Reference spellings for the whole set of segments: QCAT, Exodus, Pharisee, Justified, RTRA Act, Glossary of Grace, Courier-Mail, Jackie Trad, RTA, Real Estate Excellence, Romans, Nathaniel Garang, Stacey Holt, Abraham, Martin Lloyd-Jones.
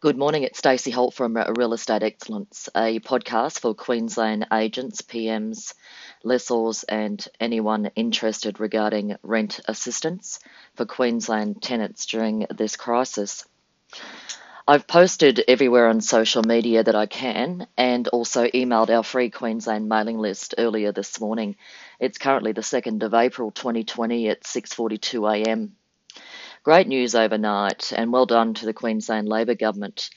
Good morning, it's Stacey Holt from Real Estate Excellence, a podcast for Queensland agents, PMs, lessors and anyone interested regarding rent assistance for Queensland tenants during this crisis. I've posted everywhere on social media that I can and also emailed our free Queensland mailing list earlier this morning. It's currently the 2nd of April 2020 at 6:42 a.m. Great news overnight, and well done to the Queensland Labor Government.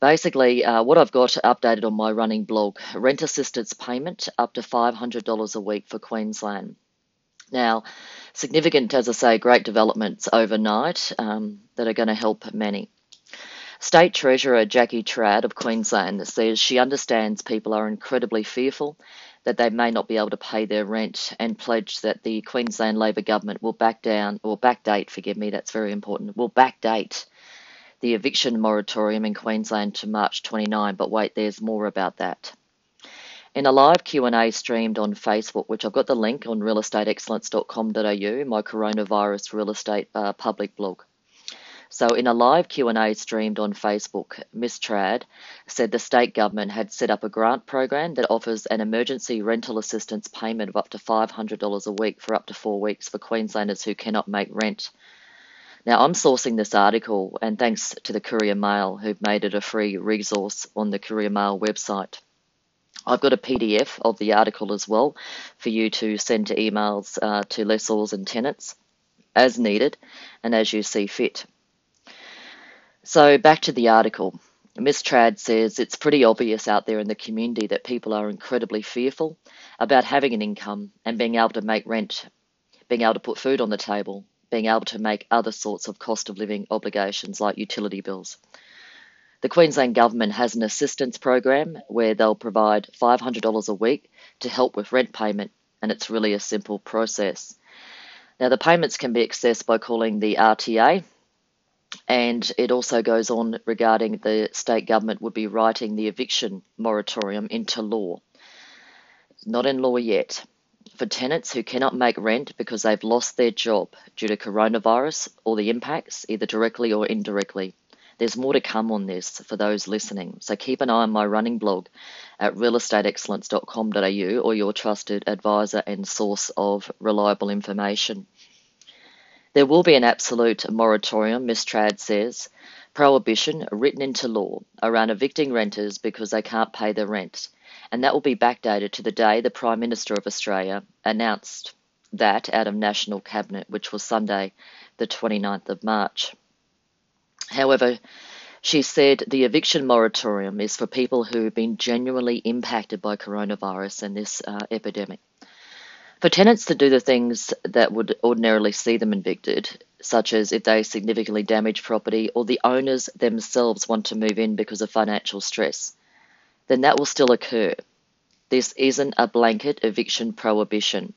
Basically, what I've got updated on my running blog, rent assistance payment up to $500 a week for Queensland. Now, significant, as I say, great developments overnight that are going to help many. State Treasurer Jackie Trad of Queensland says she understands people are incredibly fearful that they may not be able to pay their rent, and pledged that the Queensland Labor Government will backdate the eviction moratorium in Queensland to March 29. But wait, there's more about that. In a live Q&A streamed on Facebook, which I've got the link on realestateexcellence.com.au, my coronavirus real estate public blog. So in a live Q&A streamed on Facebook, Ms Trad said the state government had set up a grant program that offers an emergency rental assistance payment of up to $500 a week for up to 4 weeks for Queenslanders who cannot make rent. Now, I'm sourcing this article, and thanks to the Courier-Mail, who've made it a free resource on the Courier-Mail website. I've got a PDF of the article as well for you to send to emails to lessors and tenants as needed and as you see fit. So back to the article. Ms Trad says it's pretty obvious out there in the community that people are incredibly fearful about having an income and being able to make rent, being able to put food on the table, being able to make other sorts of cost of living obligations like utility bills. The Queensland Government has an assistance program where they'll provide $500 a week to help with rent payment, and it's really a simple process. Now, the payments can be accessed by calling the RTA, and it also goes on regarding the state government would be writing the eviction moratorium into law. It's not in law yet. For tenants who cannot make rent because they've lost their job due to coronavirus or the impacts, either directly or indirectly. There's more to come on this for those listening. So keep an eye on my running blog at realestateexcellence.com.au or your trusted advisor and source of reliable information. There will be an absolute moratorium, Ms Trad says, prohibition written into law around evicting renters because they can't pay their rent, and that will be backdated to the day the Prime Minister of Australia announced that out of National Cabinet, which was Sunday the 29th of March. However, she said the eviction moratorium is for people who have been genuinely impacted by coronavirus and this epidemic. For tenants to do the things that would ordinarily see them evicted, such as if they significantly damage property or the owners themselves want to move in because of financial stress, then that will still occur. This isn't a blanket eviction prohibition.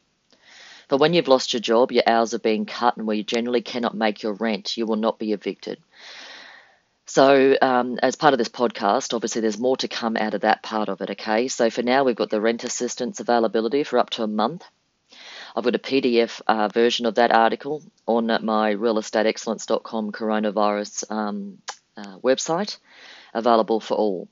For when you've lost your job, your hours are being cut, and where you generally cannot make your rent, you will not be evicted. So as part of this podcast, obviously there's more to come out of that part of it, okay? So for now, we've got the rent assistance availability for up to a month. I've got a PDF version of that article on my realestateexcellence.com coronavirus website, available for all.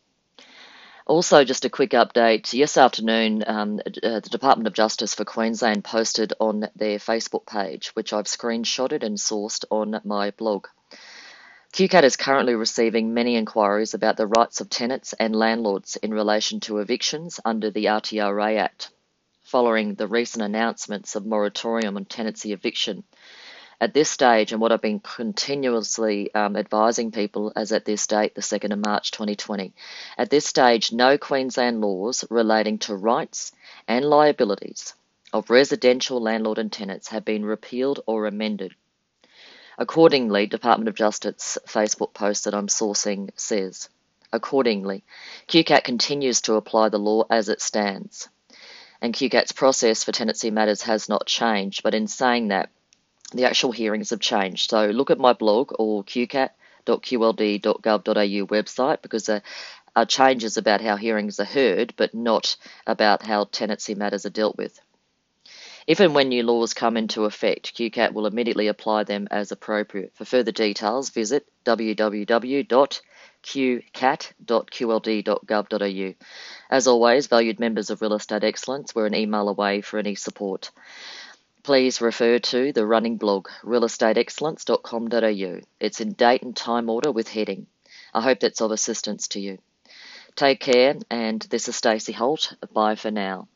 Also, just a quick update. Yesterday afternoon, the Department of Justice for Queensland posted on their Facebook page, which I've screenshotted and sourced on my blog. QCAT is currently receiving many inquiries about the rights of tenants and landlords in relation to evictions under the RTRA Act, following the recent announcements of moratorium on tenancy eviction. At this stage, and what I've been continuously advising people as at this date, the 2nd of March 2020, at this stage, no Queensland laws relating to rights and liabilities of residential landlord and tenants have been repealed or amended. Accordingly, Department of Justice Facebook post that I'm sourcing says, accordingly, QCAT continues to apply the law as it stands. And QCAT's process for tenancy matters has not changed, but in saying that, the actual hearings have changed. So look at my blog or qcat.qld.gov.au website, because there are changes about how hearings are heard, but not about how tenancy matters are dealt with. If and when new laws come into effect, QCAT will immediately apply them as appropriate. For further details, visit www.qcat.qld.gov.au. qcat.qld.gov.au. As always, valued members of Real Estate Excellence, we're an email away for any support. Please refer to the running blog, realestateexcellence.com.au. It's in date and time order with heading. I hope that's of assistance to you. Take care, and this is Stacey Holt. Bye for now.